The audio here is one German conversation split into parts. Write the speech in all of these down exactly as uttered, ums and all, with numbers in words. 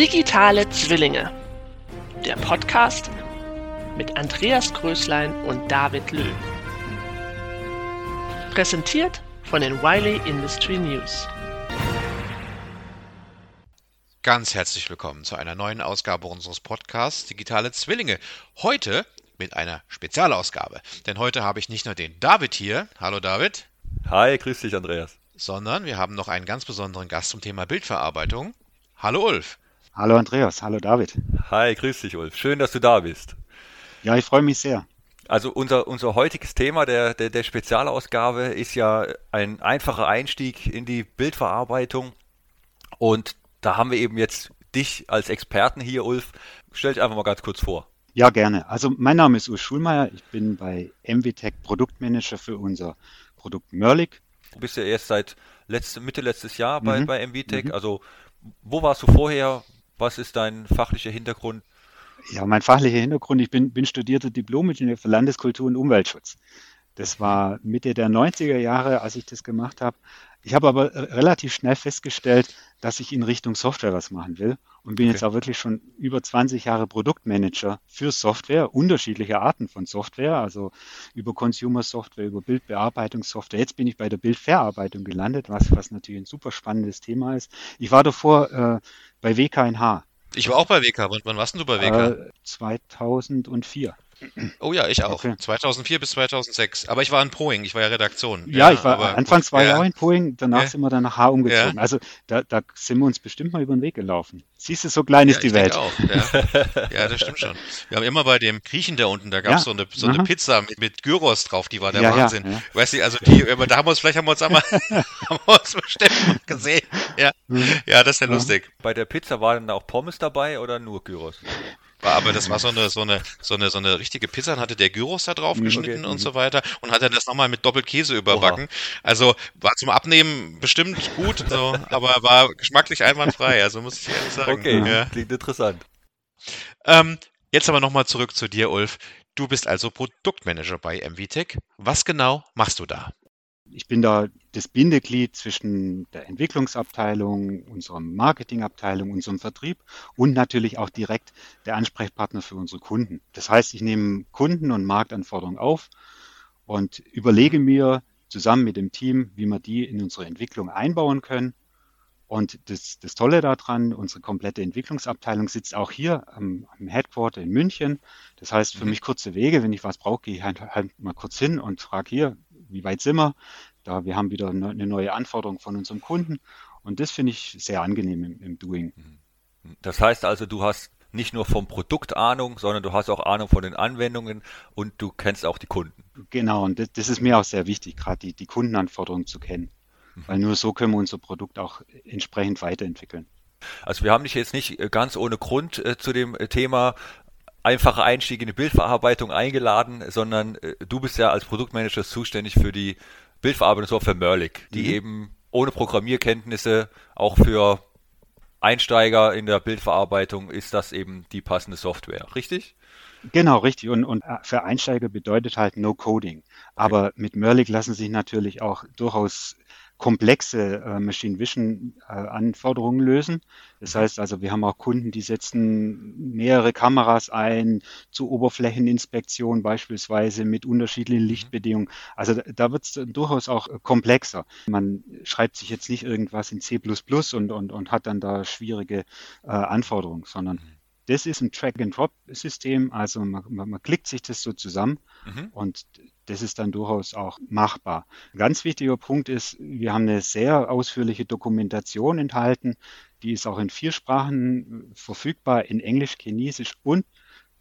Digitale Zwillinge, der Podcast mit Andreas Größlein und David Löh. Präsentiert von den Wiley Industry News. Ganz herzlich willkommen zu einer neuen Ausgabe unseres Podcasts Digitale Zwillinge. Heute mit einer Spezialausgabe, denn heute habe ich nicht nur den David hier. Hallo David. Hi, grüß dich Andreas. Sondern wir haben noch einen ganz besonderen Gast zum Thema Bildverarbeitung. Hallo Ulf. Hallo Andreas, hallo David. Hi, grüß dich Ulf. Schön, dass du da bist. Ja, ich freue mich sehr. Also unser, unser heutiges Thema der, der, der Spezialausgabe ist ja ein einfacher Einstieg in die Bildverarbeitung. Und da haben wir eben jetzt dich als Experten hier, Ulf. Stell dich einfach mal ganz kurz vor. Ja, gerne. Also mein Name ist Ulf Schulmeyer. Ich bin bei M V Tec Produktmanager für unser Produkt Merlic. Du bist ja erst seit letzte, Mitte letztes Jahr bei, mhm. bei M V Tec. Mhm. Also wo warst du vorher? Was ist dein fachlicher Hintergrund? Ja, mein fachlicher Hintergrund, ich bin, bin studierter Diplom-Ingenieur für Landeskultur und Umweltschutz. Das war Mitte der neunziger Jahre, als ich das gemacht habe. Ich habe aber relativ schnell festgestellt, dass ich in Richtung Software was machen will und bin okay. jetzt auch wirklich schon über zwanzig Jahre Produktmanager für Software, unterschiedliche Arten von Software, also über Consumer-Software, über Bildbearbeitungssoftware. Jetzt bin ich bei der Bildverarbeitung gelandet, was, was natürlich ein super spannendes Thema ist. Ich war davor äh, bei W K in Haar. Ich war auch bei W K. Wann warst denn du bei W K? Äh, zweitausendvier. Oh ja, ich auch. Okay. zweitausendvier bis zweitausendsechs. Aber ich war in Poing, ich war ja Redaktion. Ja, ja ich war aber, anfangs war ich ja. auch in Poing, danach ja. sind wir dann nach Haar umgezogen. Ja. Also da, da sind wir uns bestimmt mal über den Weg gelaufen. Siehst du, so klein ja, ist die Welt. Auch, ja. ja, das stimmt schon. Wir haben immer bei dem Griechen da unten, da gab es ja. so, eine, so eine Pizza mit, mit Gyros drauf, die war der ja, Wahnsinn. Ja, ja. Weißt du, also die, da haben wir uns, vielleicht haben wir uns einmal haben wir uns bestimmt mal gesehen. Ja. ja, das ist ja lustig. Bei der Pizza waren da auch Pommes dabei oder nur Gyros? Aber das war so eine, so eine, so eine, so eine richtige Pizza, dann hatte der Gyros da drauf geschnitten okay. und so weiter und hat dann das nochmal mit Doppelkäse überbacken. Oha. Also war zum Abnehmen bestimmt gut, so, aber war geschmacklich einwandfrei, also muss ich ehrlich sagen. Okay, ja. Klingt interessant. Ähm, jetzt aber nochmal zurück zu dir, Ulf. Du bist also Produktmanager bei M V Tec. Was genau machst du da? Ich bin da das Bindeglied zwischen der Entwicklungsabteilung, unserer Marketingabteilung, unserem Vertrieb und natürlich auch direkt der Ansprechpartner für unsere Kunden. Das heißt, ich nehme Kunden- und Marktanforderungen auf und überlege mir zusammen mit dem Team, wie wir die in unsere Entwicklung einbauen können. Und das, das Tolle daran, unsere komplette Entwicklungsabteilung sitzt auch hier am, am Headquarter in München. Das heißt, für mich kurze Wege, wenn ich was brauche, gehe ich halt, halt mal kurz hin und frage hier, wie weit sind wir? Da wir haben wieder eine neue Anforderung von unserem Kunden. Und das finde ich sehr angenehm im, im Doing. Das heißt also, du hast nicht nur vom Produkt Ahnung, sondern du hast auch Ahnung von den Anwendungen und du kennst auch die Kunden. Genau, und das, das ist mir auch sehr wichtig, gerade die, die Kundenanforderungen zu kennen. Mhm. Weil nur so können wir unser Produkt auch entsprechend weiterentwickeln. Also wir haben dich jetzt nicht ganz ohne Grund äh, zu dem Thema einfacher Einstieg in die Bildverarbeitung eingeladen, sondern äh, du bist ja als Produktmanager zuständig für die Bildverarbeitungssoftware Merlic, die mhm. eben ohne Programmierkenntnisse auch für Einsteiger in der Bildverarbeitung ist das eben die passende Software, richtig? Genau, richtig. Und, und für Einsteiger bedeutet halt No Coding. Aber okay. mit Merlic lassen sich natürlich auch durchaus komplexe äh, Machine Vision äh, Anforderungen lösen. Das heißt also, wir haben auch Kunden, die setzen mehrere Kameras ein, zu Oberflächeninspektion beispielsweise mit unterschiedlichen Lichtbedingungen. Also da, da wird es durchaus auch komplexer. Man schreibt sich jetzt nicht irgendwas in C plus plus und, und, und hat dann da schwierige äh, Anforderungen, sondern das ist ein Drag-and-Drop-System, also man, man, man klickt sich das so zusammen mhm. und das ist dann durchaus auch machbar. Ein ganz wichtiger Punkt ist, wir haben eine sehr ausführliche Dokumentation enthalten, die ist auch in vier Sprachen verfügbar, in Englisch, Chinesisch und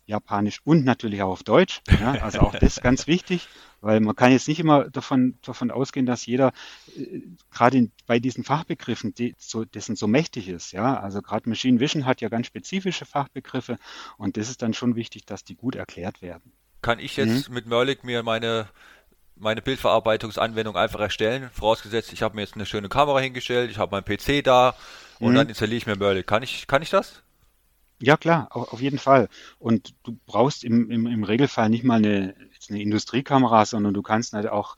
Japanisch und natürlich auch auf Deutsch. Ja, also auch das ist ganz wichtig, weil man kann jetzt nicht immer davon, davon ausgehen, dass jeder äh, gerade in, bei diesen Fachbegriffen, die, so, dessen so mächtig ist. Ja, also gerade Machine Vision hat ja ganz spezifische Fachbegriffe und das ist dann schon wichtig, dass die gut erklärt werden. Kann ich jetzt mhm. mit Merlic mir meine, meine Bildverarbeitungsanwendung einfach erstellen? Vorausgesetzt, ich habe mir jetzt eine schöne Kamera hingestellt, ich habe meinen P C da mhm. und dann installiere ich mir Merlic. Kann ich, kann ich das? Ja, klar, auf jeden Fall. Und du brauchst im, im, im Regelfall nicht mal eine, eine Industriekamera, sondern du kannst halt auch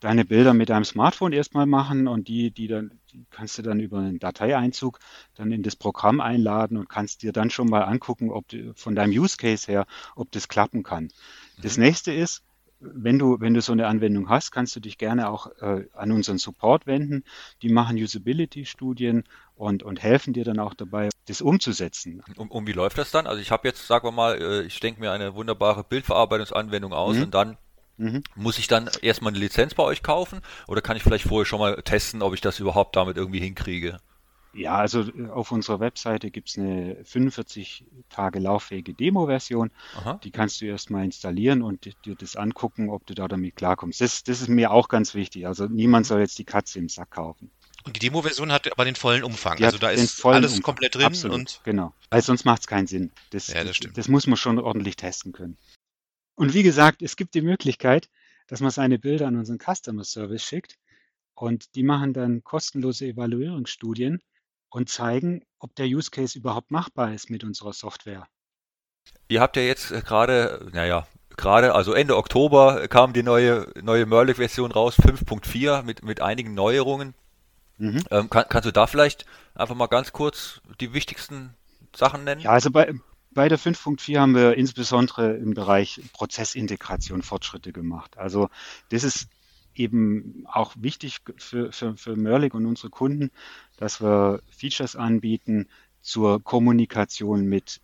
deine Bilder mit deinem Smartphone erstmal machen und die, die dann die kannst du dann über einen Dateieinzug dann in das Programm einladen und kannst dir dann schon mal angucken, ob du, von deinem Use Case her, ob das klappen kann. Mhm. Das nächste ist, Wenn du, wenn du so eine Anwendung hast, kannst du dich gerne auch äh, an unseren Support wenden. Die machen Usability-Studien und, und helfen dir dann auch dabei, das umzusetzen. Um, um wie läuft das dann? Also ich habe jetzt, sagen wir mal, ich denke mir eine wunderbare Bildverarbeitungsanwendung aus mhm. und dann mhm. muss ich dann erstmal eine Lizenz bei euch kaufen oder kann ich vielleicht vorher schon mal testen, ob ich das überhaupt damit irgendwie hinkriege? Ja, also auf unserer Webseite gibt es eine fünfundvierzig Tage lauffähige Demo-Version. Aha. Die kannst du erstmal installieren und dir das angucken, ob du da damit klarkommst. Das, das ist mir auch ganz wichtig. Also niemand soll jetzt die Katze im Sack kaufen. Und die Demo-Version hat aber den vollen Umfang. Die also da ist alles Umfang. Komplett drin. Absolut, und genau. Weil sonst macht es keinen Sinn. Das, ja, das, stimmt. Das muss man schon ordentlich testen können. Und wie gesagt, es gibt die Möglichkeit, dass man seine Bilder an unseren Customer Service schickt und die machen dann kostenlose Evaluierungsstudien und zeigen, ob der Use Case überhaupt machbar ist mit unserer Software. Ihr habt ja jetzt gerade, naja, gerade, also Ende Oktober kam die neue, neue Merlic-Version raus, fünf Punkt vier mit, mit einigen Neuerungen. Mhm. Ähm, kann, kannst du da vielleicht einfach mal ganz kurz die wichtigsten Sachen nennen? Ja, also bei, bei der fünf Punkt vier haben wir insbesondere im Bereich Prozessintegration Fortschritte gemacht. Also das ist eben auch wichtig für, für, für Merlic und unsere Kunden, dass wir Features anbieten zur Kommunikation mit,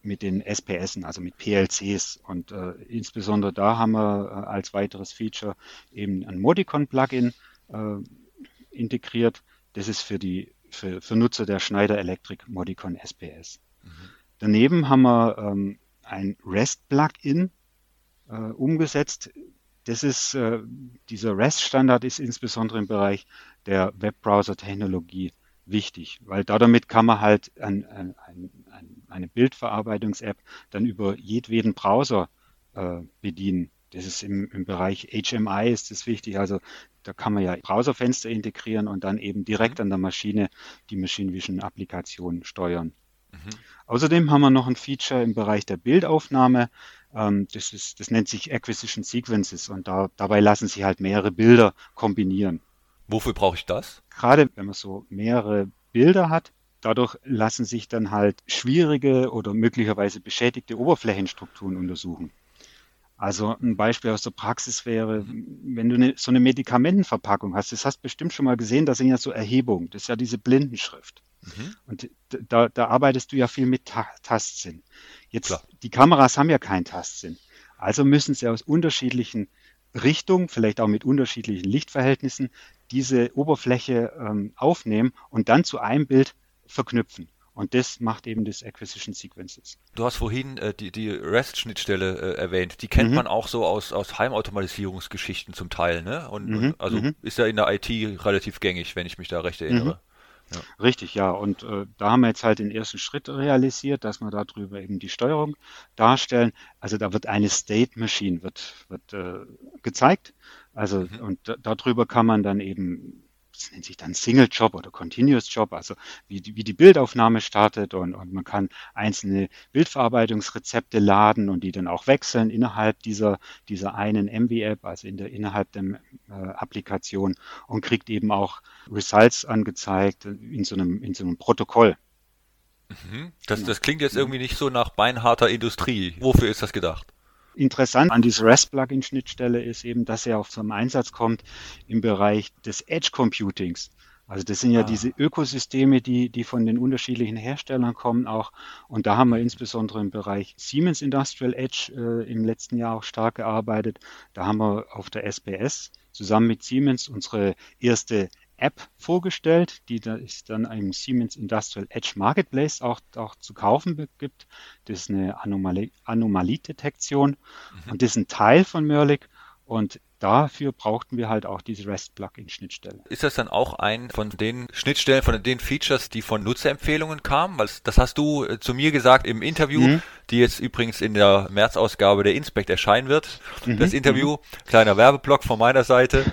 mit den S P S en, also mit P L Cs. Und äh, insbesondere da haben wir äh, als weiteres Feature eben ein Modicon-Plugin äh, integriert. Das ist für, die, für, für Nutzer der Schneider Electric Modicon S P S. Mhm. Daneben haben wir ähm, ein REST-Plugin äh, umgesetzt. Das ist, äh, dieser REST-Standard ist insbesondere im Bereich der Webbrowser-Technologie wichtig, weil da damit kann man halt ein, ein, ein, eine Bildverarbeitungs-App dann über jedweden Browser äh, bedienen. Das ist im, im Bereich H M I ist das wichtig, also da kann man ja Browserfenster integrieren und dann eben direkt an der Maschine die Machine Vision-Applikation steuern. Mhm. Außerdem haben wir noch ein Feature im Bereich der Bildaufnahme. Das, ist, das nennt sich Acquisition Sequences und da, dabei lassen sich halt mehrere Bilder kombinieren. Wofür brauche ich das? Gerade wenn man so mehrere Bilder hat, dadurch lassen sich dann halt schwierige oder möglicherweise beschädigte Oberflächenstrukturen untersuchen. Also ein Beispiel aus der Praxis wäre, wenn du eine, so eine Medikamentenverpackung hast, das hast du bestimmt schon mal gesehen, da sind ja so Erhebungen, das ist ja diese Blindenschrift. Mhm. Und da, da arbeitest du ja viel mit Ta- Tastsinn. Jetzt, Klar. Die Kameras haben ja keinen Tastsinn. Also müssen sie aus unterschiedlichen Richtungen, vielleicht auch mit unterschiedlichen Lichtverhältnissen, diese Oberfläche ähm, aufnehmen und dann zu einem Bild verknüpfen. Und das macht eben das Acquisition Sequences. Du hast vorhin äh, die, die REST-Schnittstelle äh, erwähnt. Die kennt mhm. man auch so aus, aus Heimautomatisierungsgeschichten zum Teil, ne? Und, mhm. und also mhm. ist ja in der I T relativ gängig, wenn ich mich da recht erinnere. Mhm. Ja. Richtig, ja. Und äh, da haben wir jetzt halt den ersten Schritt realisiert, dass wir darüber eben die Steuerung darstellen. Also da wird eine State Machine wird, wird äh, gezeigt. Also mhm. und d- darüber kann man dann eben, das nennt sich dann Single Job oder Continuous Job, also wie die, wie die Bildaufnahme startet und, und man kann einzelne Bildverarbeitungsrezepte laden und die dann auch wechseln innerhalb dieser, dieser einen M V App, also in der, innerhalb der äh, Applikation und kriegt eben auch Results angezeigt in so einem, in so einem Protokoll. Mhm. Das, genau. das klingt jetzt irgendwie nicht so nach beinharter Industrie. Wofür ist das gedacht? Interessant an dieser REST-Plugin-Schnittstelle ist eben, dass er auch zum Einsatz kommt im Bereich des Edge-Computings. Also das sind ja ah. diese Ökosysteme, die, die von den unterschiedlichen Herstellern kommen auch. Und da haben wir insbesondere im Bereich Siemens Industrial Edge äh, im letzten Jahr auch stark gearbeitet. Da haben wir auf der S P S zusammen mit Siemens unsere erste App vorgestellt, die da ist dann im Siemens Industrial Edge Marketplace auch, auch zu kaufen gibt. Das ist eine Anomalie, Anomalie-Detektion mhm. und das ist ein Teil von Merlic und dafür brauchten wir halt auch diese REST-Plugin-Schnittstelle. Ist das dann auch ein von den Schnittstellen, von den Features, die von Nutzerempfehlungen kamen? Weil das hast du zu mir gesagt im Interview, mhm. die jetzt übrigens in der März-Ausgabe der Inspect erscheinen wird. Mhm. Das Interview, mhm. kleiner Werbeblock von meiner Seite.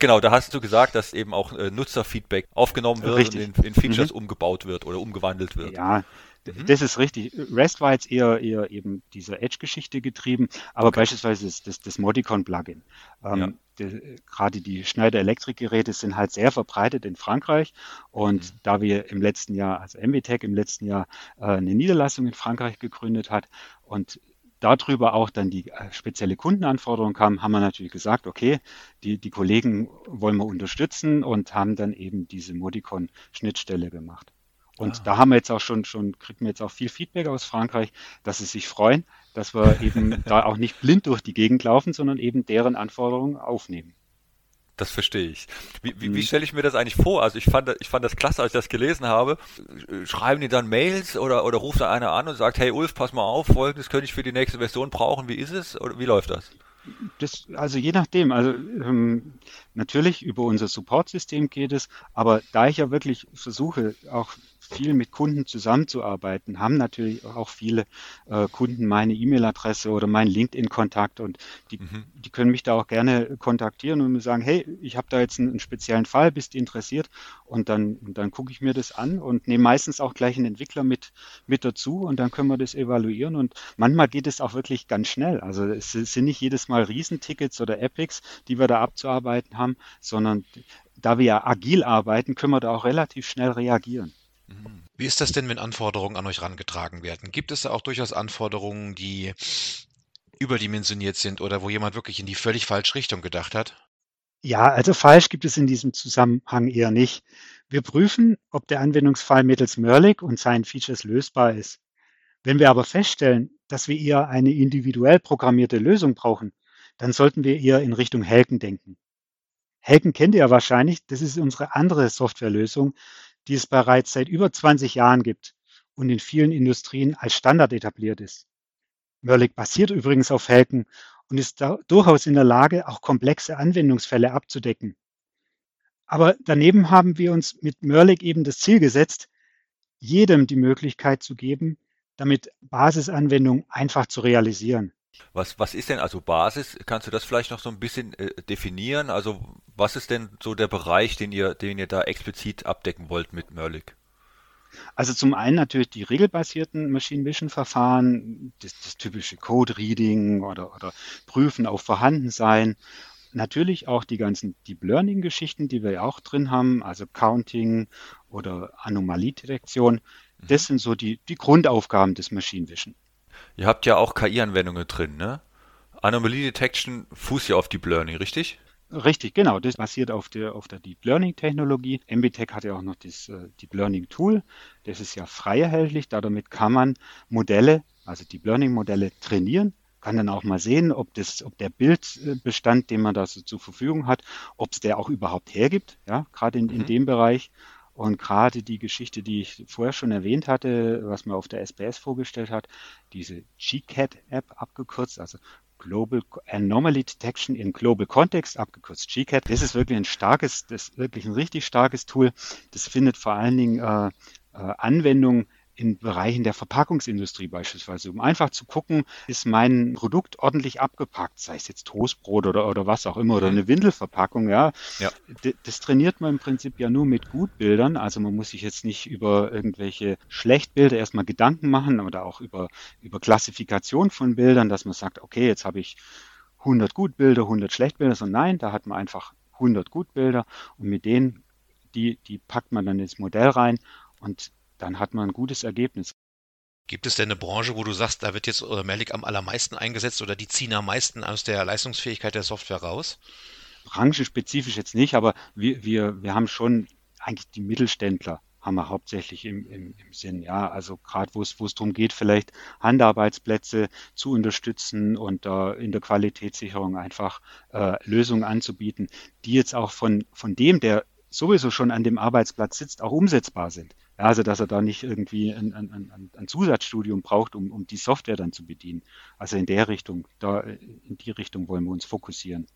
Genau, da hast du gesagt, dass eben auch äh, Nutzerfeedback aufgenommen wird Richtig. und in, in Features mhm. umgebaut wird oder umgewandelt wird. Ja, Mhm. Das ist richtig. REST war jetzt eher, eher eben dieser Edge-Geschichte getrieben, aber okay. Beispielsweise das, das, das Modicon-Plugin. Ähm, ja. Gerade die Schneider Electric Geräte sind halt sehr verbreitet in Frankreich und mhm. da wir im letzten Jahr, also MVTec im letzten Jahr äh, eine Niederlassung in Frankreich gegründet hat und darüber auch dann die spezielle Kundenanforderung kam, haben wir natürlich gesagt, okay, die, die Kollegen wollen wir unterstützen und haben dann eben diese Modicon-Schnittstelle gemacht. Und ah. da haben wir jetzt auch schon, schon kriegen wir jetzt auch viel Feedback aus Frankreich, dass sie sich freuen, dass wir eben da auch nicht blind durch die Gegend laufen, sondern eben deren Anforderungen aufnehmen. Das verstehe ich. Wie, wie, wie stelle ich mir das eigentlich vor? Also ich fand, ich fand das klasse, als ich das gelesen habe. Schreiben die dann Mails oder, oder ruft da einer an und sagt, hey Ulf, pass mal auf, folgendes könnte ich für die nächste Version brauchen. Wie ist es? Oder wie läuft das? Das, also je nachdem, also ähm, natürlich über unser Support-System geht es, aber da ich ja wirklich versuche, auch viel mit Kunden zusammenzuarbeiten, haben natürlich auch viele äh, Kunden meine E-Mail-Adresse oder meinen LinkedIn-Kontakt und die, mhm. die können mich da auch gerne kontaktieren und mir sagen, hey, ich habe da jetzt einen, einen speziellen Fall, bist du interessiert? Und dann, und dann gucke ich mir das an und nehme meistens auch gleich einen Entwickler mit, mit dazu und dann können wir das evaluieren und manchmal geht es auch wirklich ganz schnell. Also es sind nicht jedes Mal Riesentickets oder Epics, die wir da abzuarbeiten haben, sondern da wir ja agil arbeiten, können wir da auch relativ schnell reagieren. Wie ist das denn, wenn Anforderungen an euch herangetragen werden? Gibt es da auch durchaus Anforderungen, die überdimensioniert sind oder wo jemand wirklich in die völlig falsche Richtung gedacht hat? Ja, also falsch gibt es in diesem Zusammenhang eher nicht. Wir prüfen, ob der Anwendungsfall mittels Merlic und seinen Features lösbar ist. Wenn wir aber feststellen, dass wir eher eine individuell programmierte Lösung brauchen, dann sollten wir eher in Richtung Halcon denken. Halcon kennt ihr ja wahrscheinlich, das ist unsere andere Softwarelösung, die es bereits seit über zwanzig Jahren gibt und in vielen Industrien als Standard etabliert ist. Merlic basiert übrigens auf Halcon und ist durchaus in der Lage, auch komplexe Anwendungsfälle abzudecken. Aber daneben haben wir uns mit Merlic eben das Ziel gesetzt, jedem die Möglichkeit zu geben, damit Basisanwendungen einfach zu realisieren. Was, was ist denn also Basis? Kannst du das vielleicht noch so ein bisschen äh, definieren? Also was ist denn so der Bereich, den ihr, den ihr da explizit abdecken wollt mit Merlic? Also zum einen natürlich die regelbasierten Machine Vision Verfahren, das, das typische Code Reading oder, oder Prüfen auf Vorhandensein. Natürlich auch die ganzen Deep Learning Geschichten, die wir ja auch drin haben, also Counting oder Anomaliedetektion. Das sind so die, die Grundaufgaben des Machine Vision. Ihr habt ja auch K I-Anwendungen drin, ne? Anomaly Detection fußt ja auf Deep Learning, richtig? Richtig, genau. Das basiert auf der, auf der Deep Learning-Technologie. MVTec hat ja auch noch das äh, Deep Learning-Tool. Das ist ja frei erhältlich. Damit kann man Modelle, also Deep Learning-Modelle trainieren. Kann dann auch mal sehen, ob, das, ob der Bildbestand, den man da so zur Verfügung hat, ob es der auch überhaupt hergibt, ja, gerade in, mhm. in dem Bereich. Und gerade die Geschichte, die ich vorher schon erwähnt hatte, was man auf der S P S vorgestellt hat, diese G CAT-App abgekürzt, also Global Anomaly Detection in Global Context abgekürzt, G CAT, das ist wirklich ein starkes, das ist wirklich ein richtig starkes Tool. Das findet vor allen Dingen äh, äh, Anwendung in Bereichen der Verpackungsindustrie beispielsweise, um einfach zu gucken, ist mein Produkt ordentlich abgepackt, sei es jetzt Toastbrot oder, oder was auch immer, oder eine Windelverpackung, ja. ja. Das trainiert man im Prinzip ja nur mit Gutbildern, also man muss sich jetzt nicht über irgendwelche Schlechtbilder erstmal Gedanken machen oder auch über, über Klassifikation von Bildern, dass man sagt, okay, jetzt habe ich hundert Gutbilder, hundert Schlechtbilder, sondern nein, da hat man einfach hundert Gutbilder und mit denen, die, die packt man dann ins Modell rein und dann hat man ein gutes Ergebnis. Gibt es denn eine Branche, wo du sagst, da wird jetzt Merlic am allermeisten eingesetzt oder die ziehen am meisten aus der Leistungsfähigkeit der Software raus? Branchenspezifisch jetzt nicht, aber wir, wir, wir haben schon eigentlich die Mittelständler, haben wir hauptsächlich im, im, im Sinn. Ja, also gerade wo es darum geht, vielleicht Handarbeitsplätze zu unterstützen und äh, in der Qualitätssicherung einfach äh, Lösungen anzubieten, die jetzt auch von, von dem, der sowieso schon an dem Arbeitsplatz sitzt, auch umsetzbar sind. Ja, also dass er da nicht irgendwie ein, ein, ein Zusatzstudium braucht, um, um die Software dann zu bedienen. Also in der Richtung, da in die Richtung wollen wir uns fokussieren.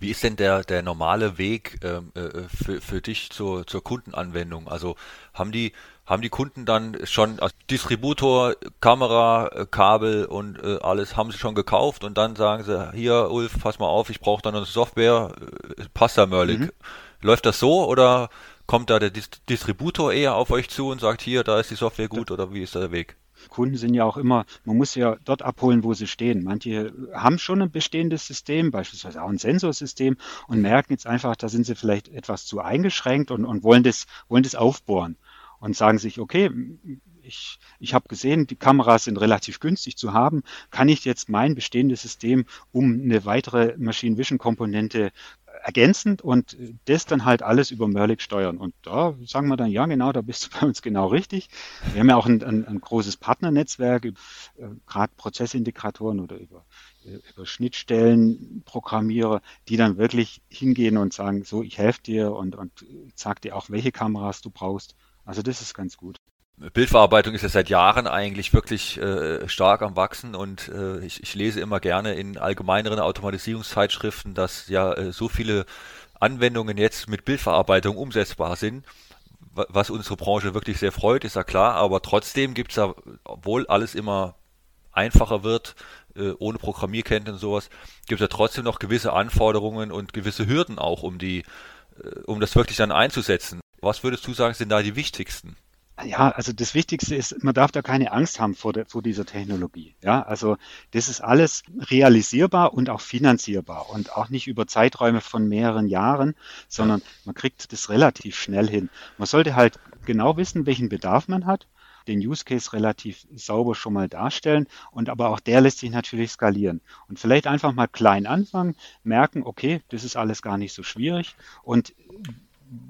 Wie ist denn der, der normale Weg äh, für, für dich zur, zur Kundenanwendung? Also haben die, haben die Kunden dann schon also Distributor, Kamera, Kabel und äh, alles, haben sie schon gekauft und dann sagen sie, hier Ulf, pass mal auf, ich brauche dann eine Software, passt da Merlic. Mhm. Läuft das so oder Kommt da der Dist- Distributor eher auf euch zu und sagt, hier, da ist die Software gut, oder wie ist der Weg? Kunden sind ja auch immer, man muss ja dort abholen, wo sie stehen. Manche haben schon ein bestehendes System, beispielsweise auch ein Sensorsystem, und merken jetzt einfach, da sind sie vielleicht etwas zu eingeschränkt und, und wollen das, wollen das aufbohren und sagen sich, okay, ich, ich habe gesehen, die Kameras sind relativ günstig zu haben, kann ich jetzt mein bestehendes System um eine weitere Machine Vision Komponente ergänzend und das dann halt alles über Merlic steuern. Und da sagen wir dann, ja genau, da bist du bei uns genau richtig. Wir haben ja auch ein, ein, ein großes Partnernetzwerk, äh, gerade Prozessintegratoren oder über, äh, über Schnittstellenprogrammierer, die dann wirklich hingehen und sagen, so, ich helfe dir und, und sag dir auch, welche Kameras du brauchst. Also das ist ganz gut. Bildverarbeitung ist ja seit Jahren eigentlich wirklich äh, stark am Wachsen und äh, ich, ich lese immer gerne in allgemeineren Automatisierungszeitschriften, dass ja äh, so viele Anwendungen jetzt mit Bildverarbeitung umsetzbar sind, was unsere Branche wirklich sehr freut, ist ja klar, aber trotzdem gibt es ja, obwohl alles immer einfacher wird, äh, ohne Programmierkenntnis und sowas, gibt es ja trotzdem noch gewisse Anforderungen und gewisse Hürden auch, um die, äh, um das wirklich dann einzusetzen. Was würdest du sagen, sind da die wichtigsten? Ja, also das Wichtigste ist, man darf da keine Angst haben vor, der, vor dieser Technologie. Ja, also das ist alles realisierbar und auch finanzierbar und auch nicht über Zeiträume von mehreren Jahren, sondern man kriegt das relativ schnell hin. Man sollte halt genau wissen, welchen Bedarf man hat, den Use Case relativ sauber schon mal darstellen und aber auch der lässt sich natürlich skalieren. Und vielleicht einfach mal klein anfangen, merken, okay, das ist alles gar nicht so schwierig und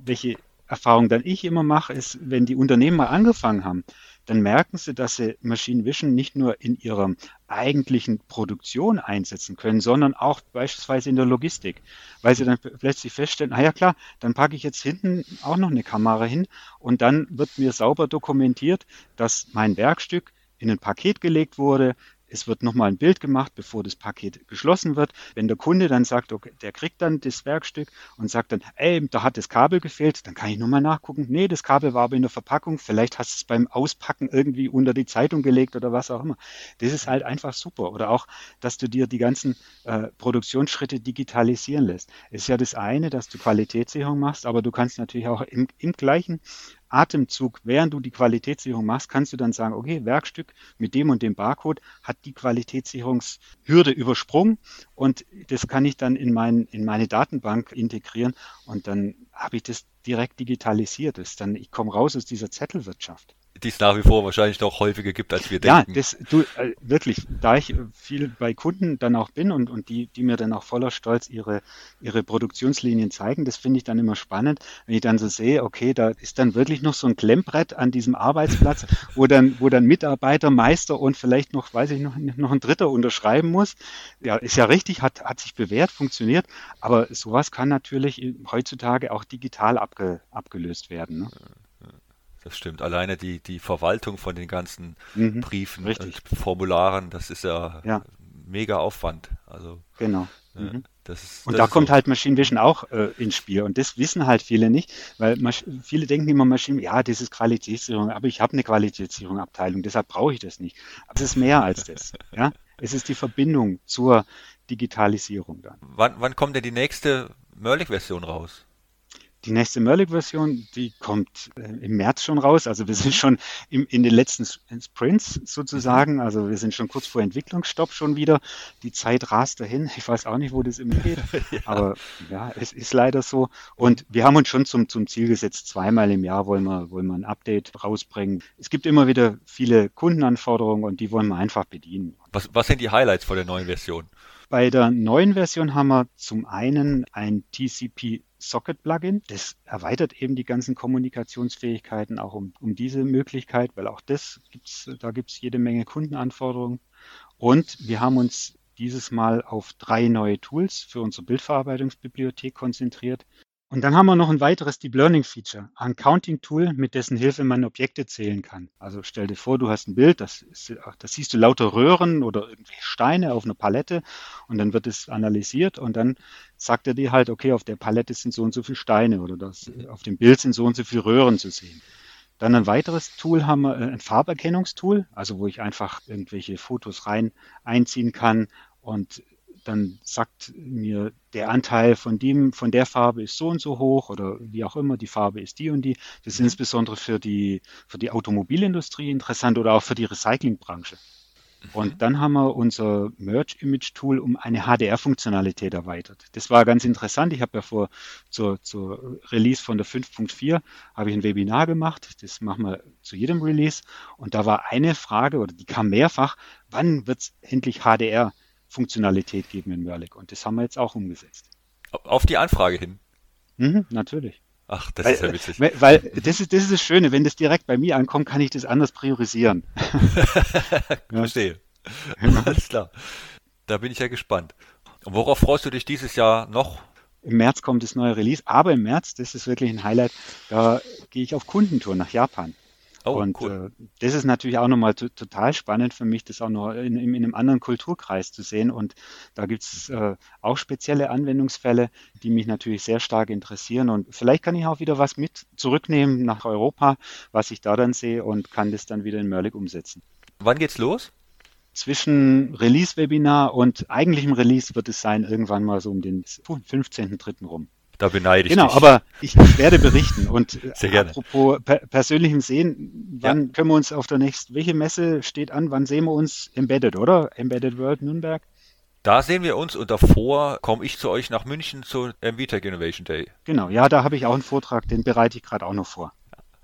welche Erfahrung, die ich immer mache, ist, wenn die Unternehmen mal angefangen haben, dann merken sie, dass sie Machine Vision nicht nur in ihrer eigentlichen Produktion einsetzen können, sondern auch beispielsweise in der Logistik, weil sie dann plötzlich feststellen, ah ja klar, dann packe ich jetzt hinten auch noch eine Kamera hin und dann wird mir sauber dokumentiert, dass mein Werkstück in ein Paket gelegt wurde. Es wird nochmal ein Bild gemacht, bevor das Paket geschlossen wird. Wenn der Kunde dann sagt, okay, der kriegt dann das Werkstück und sagt dann, ey, da hat das Kabel gefehlt, dann kann ich nochmal nachgucken. Nee, das Kabel war aber in der Verpackung. Vielleicht hast du es beim Auspacken irgendwie unter die Zeitung gelegt oder was auch immer. Das ist halt einfach super. Oder auch, dass du dir die ganzen äh, Produktionsschritte digitalisieren lässt. Es ist ja das eine, dass du Qualitätssicherung machst, aber du kannst natürlich auch im, im gleichen Atemzug, während du die Qualitätssicherung machst, kannst du dann sagen, okay, Werkstück mit dem und dem Barcode hat die Qualitätssicherungshürde übersprungen und das kann ich dann in, mein, in meine Datenbank integrieren und dann habe ich das direkt digitalisiert. Das dann, ich komme raus aus dieser Zettelwirtschaft. Die es nach wie vor wahrscheinlich noch häufiger gibt, als wir denken. Ja, das, du, wirklich, da ich viel bei Kunden dann auch bin und, und die, die mir dann auch voller Stolz ihre, ihre Produktionslinien zeigen, das finde ich dann immer spannend, wenn ich dann so sehe, okay, da ist dann wirklich noch so ein Klemmbrett an diesem Arbeitsplatz, wo dann, wo dann Mitarbeiter, Meister und vielleicht noch, weiß ich noch, noch ein Dritter unterschreiben muss. Ja, ist ja richtig, hat, hat sich bewährt, funktioniert, aber sowas kann natürlich heutzutage auch digital abge, abgelöst werden, ne? Das stimmt. Alleine die, die Verwaltung von den ganzen mhm, Briefen richtig. Und Formularen, das ist ja, ja. mega Aufwand. Also, genau. Mhm. Ja, das ist, und das da ist kommt so. Halt Machine Vision auch äh, ins Spiel. Und das wissen halt viele nicht, weil Masch- viele denken immer, Maschinen, ja, das ist Qualitätssicherung, aber ich habe eine Qualifizierungsabteilung, deshalb brauche ich das nicht. Aber es ist mehr als das. Ja? Es ist die Verbindung zur Digitalisierung dann. Wann, wann kommt denn die nächste Merlic-Version raus? Die nächste Merlic-Version, die kommt äh, im März schon raus. Also wir sind schon im, in den letzten Sprints sozusagen. Also wir sind schon kurz vor Entwicklungsstopp schon wieder. Die Zeit rast dahin. Ich weiß auch nicht, wo das immer geht. ja. Aber ja, es ist leider so. Und wir haben uns schon zum, zum Ziel gesetzt, zweimal im Jahr wollen wir, wollen wir ein Update rausbringen. Es gibt immer wieder viele Kundenanforderungen und die wollen wir einfach bedienen. Was, was sind die Highlights von der neuen Version? Bei der neuen Version haben wir zum einen ein T C P Socket Plugin. Das erweitert eben die ganzen Kommunikationsfähigkeiten auch um, um diese Möglichkeit, weil auch das gibt's, da gibt es jede Menge Kundenanforderungen. Und wir haben uns dieses Mal auf drei neue Tools für unsere Bildverarbeitungsbibliothek konzentriert. Und dann haben wir noch ein weiteres Deep Learning Feature, ein Counting Tool, mit dessen Hilfe man Objekte zählen kann. Also stell dir vor, du hast ein Bild, das, ist, das siehst du lauter Röhren oder irgendwie Steine auf einer Palette und dann wird es analysiert und dann sagt er dir halt, okay, auf der Palette sind so und so viele Steine oder das, auf dem Bild sind so und so viele Röhren zu sehen. Dann ein weiteres Tool haben wir, ein Farberkennungstool, also wo ich einfach irgendwelche Fotos rein einziehen kann und dann sagt mir, der Anteil von dem, von der Farbe ist so und so hoch oder wie auch immer, die Farbe ist die und die. Das ist insbesondere für die, für die Automobilindustrie interessant oder auch für die Recyclingbranche. Und dann haben wir unser Merge-Image-Tool um eine H D R-Funktionalität erweitert. Das war ganz interessant. Ich habe ja vor zur, zur Release von der fünf Punkt vier habe ich ein Webinar gemacht. Das machen wir zu jedem Release. Und da war eine Frage, oder die kam mehrfach, wann wird es endlich H D R-Funktionalität geben in Merlic? Und das haben wir jetzt auch umgesetzt. Auf die Anfrage hin? Mhm, natürlich. Ach, das weil, ist ja witzig. Weil, weil das, ist, das ist das Schöne, wenn das direkt bei mir ankommt, kann ich das anders priorisieren. Verstehe. Alles klar. Da bin ich ja gespannt. Und worauf freust du dich dieses Jahr noch? Im März kommt das neue Release, aber im März, das ist wirklich ein Highlight, da gehe ich auf Kundentour nach Japan. Oh, und cool. äh, das ist natürlich auch nochmal t- total spannend für mich, das auch noch in, in, in einem anderen Kulturkreis zu sehen. Und da gibt es äh, auch spezielle Anwendungsfälle, die mich natürlich sehr stark interessieren. Und vielleicht kann ich auch wieder was mit zurücknehmen nach Europa, was ich da dann sehe und kann das dann wieder in Merlic umsetzen. Wann geht's los? Zwischen Release-Webinar und eigentlichem Release wird es sein, irgendwann mal so um den fünfzehnten dritten rum. Da beneide ich genau, dich. Genau, aber ich, ich werde berichten. Und sehr gerne. Apropos per, persönlichem Sehen, wann ja. können wir uns auf der nächsten, welche Messe steht an, wann sehen wir uns? Embedded, oder? Embedded World Nürnberg? Da sehen wir uns und davor komme ich zu euch nach München zur MVTec Innovation Day. Genau, ja, da habe ich auch einen Vortrag, den bereite ich gerade auch noch vor.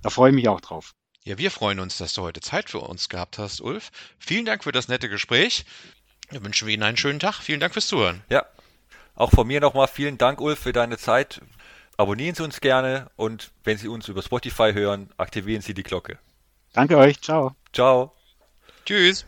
Da freue ich mich auch drauf. Ja, wir freuen uns, dass du heute Zeit für uns gehabt hast, Ulf. Vielen Dank für das nette Gespräch. Wir wünschen Ihnen einen schönen Tag. Vielen Dank fürs Zuhören. Ja. Auch von mir nochmal vielen Dank, Ulf, für deine Zeit. Abonnieren Sie uns gerne und wenn Sie uns über Spotify hören, aktivieren Sie die Glocke. Danke euch. Ciao. Ciao. Tschüss.